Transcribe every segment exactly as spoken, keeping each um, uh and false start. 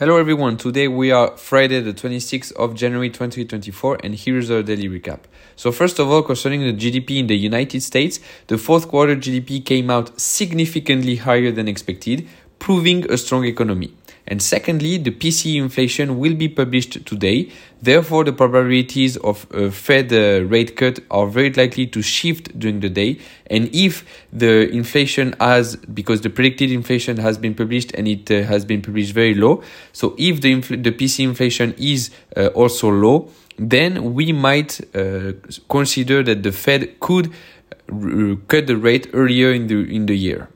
Hello everyone, today we are Friday the twenty-sixth of January twenty twenty-four and here's our daily recap. So first of all, concerning the G D P in the United States, the fourth quarter G D P came out significantly higher than expected, proving a strong economy. And secondly, the P C E inflation will be published today. Therefore, the probabilities of a Fed uh, rate cut are very likely to shift during the day. And if the inflation has, because the predicted inflation has been published and it uh, has been published very low. So if the, infl- the P C E inflation is uh, also low, then we might uh, consider that the Fed could r- cut the rate earlier in the in the year.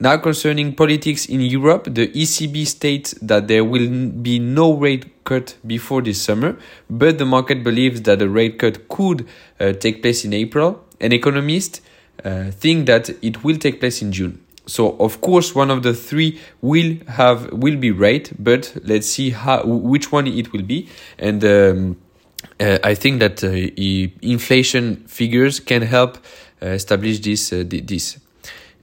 Now concerning politics in Europe, the E C B states that there will be no rate cut before this summer, but the market believes that a rate cut could uh, take place in April, and economists uh, think that it will take place in June. So of course one of the three will have will be rate, but let's see how which one it will be. And um, uh, I think that uh, e- inflation figures can help uh, establish this uh, this.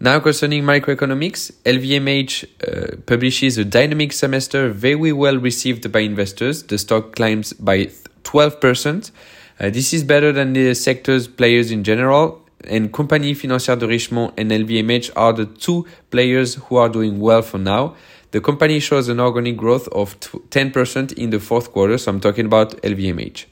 Now concerning microeconomics, L V M H uh, publishes a dynamic semester very well received by investors. The stock climbs by twelve percent. Uh, this is better than the sector's players in general. And Compagnie Financière de Richemont and L V M H are the two players who are doing well for now. The company shows an organic growth of ten percent in the fourth quarter, so I'm talking about L V M H.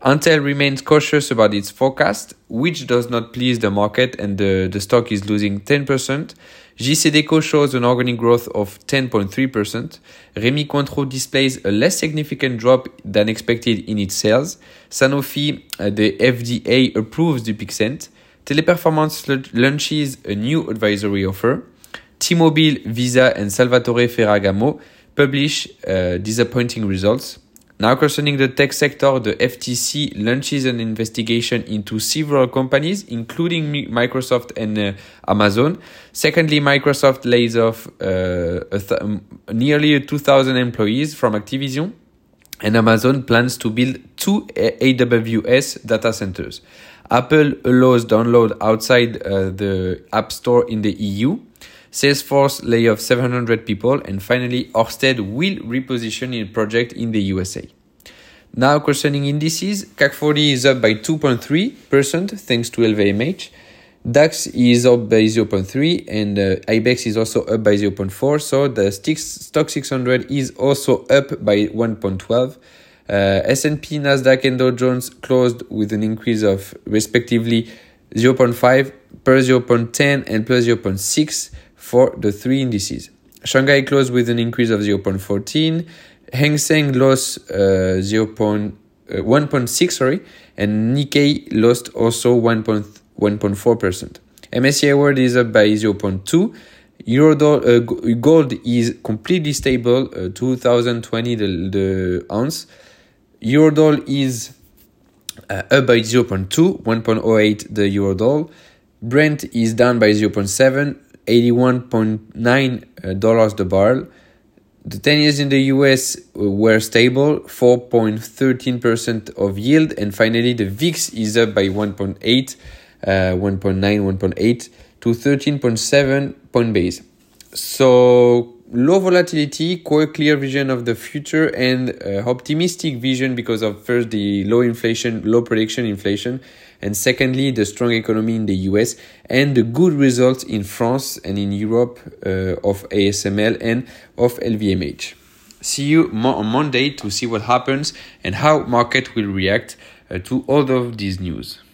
Intel remains cautious about its forecast, which does not please the market, and the, the stock is losing ten percent. JCDecaux shows an organic growth of ten point three percent. Rémi Cointreau displays a less significant drop than expected in its sales. Sanofi, uh, the F D A, approves Dupixent. Teleperformance l- launches a new advisory offer. T-Mobile, Visa, and Salvatore Ferragamo publish uh, disappointing results. Now concerning the tech sector, the F T C launches an investigation into several companies, including Microsoft and uh, Amazon. Secondly, Microsoft lays off uh, a th- nearly two thousand employees from Activision, and Amazon plans to build two A W S data centers. Apple allows download outside uh, the App Store in the E U. Salesforce lay off seven hundred people, and finally Orsted will reposition its project in the U S A. Now concerning indices, C A C forty is up by two point three percent thanks to L V M H. DAX is up by zero point three and uh, IBEX is also up by zero point four, so the Stoxx six hundred is also up by one point one two. Uh, S and P, NASDAQ and Dow Jones closed with an increase of respectively zero point five, plus zero point one zero and plus zero point six for the three indices. Shanghai closed with an increase of zero point one four. Hang Seng lost uh, zero point, uh, one point six, sorry, and Nikkei lost also one point four percent. M S C I World is up by zero point two. Euro dollar, uh, gold is completely stable, uh, two thousand twenty the, the ounce. Euro dollar is Uh, up by zero point two, one point zero eight the euro dollar. Brent is down by zero point seven, eighty-one point nine uh, dollars the barrel. The ten years in the U S were stable, four point one three percent of yield. And finally, the V I X is up by one point eight, uh, one point nine, one point eight to thirteen point seven point base. So low volatility, quite clear vision of the future, and uh, optimistic vision because of first the low inflation, low prediction inflation, and secondly the strong economy in the U S and the good results in France and in Europe uh, of A S M L and of L V M H. See you mo- on Monday to see what happens and how market will react uh, to all of these news.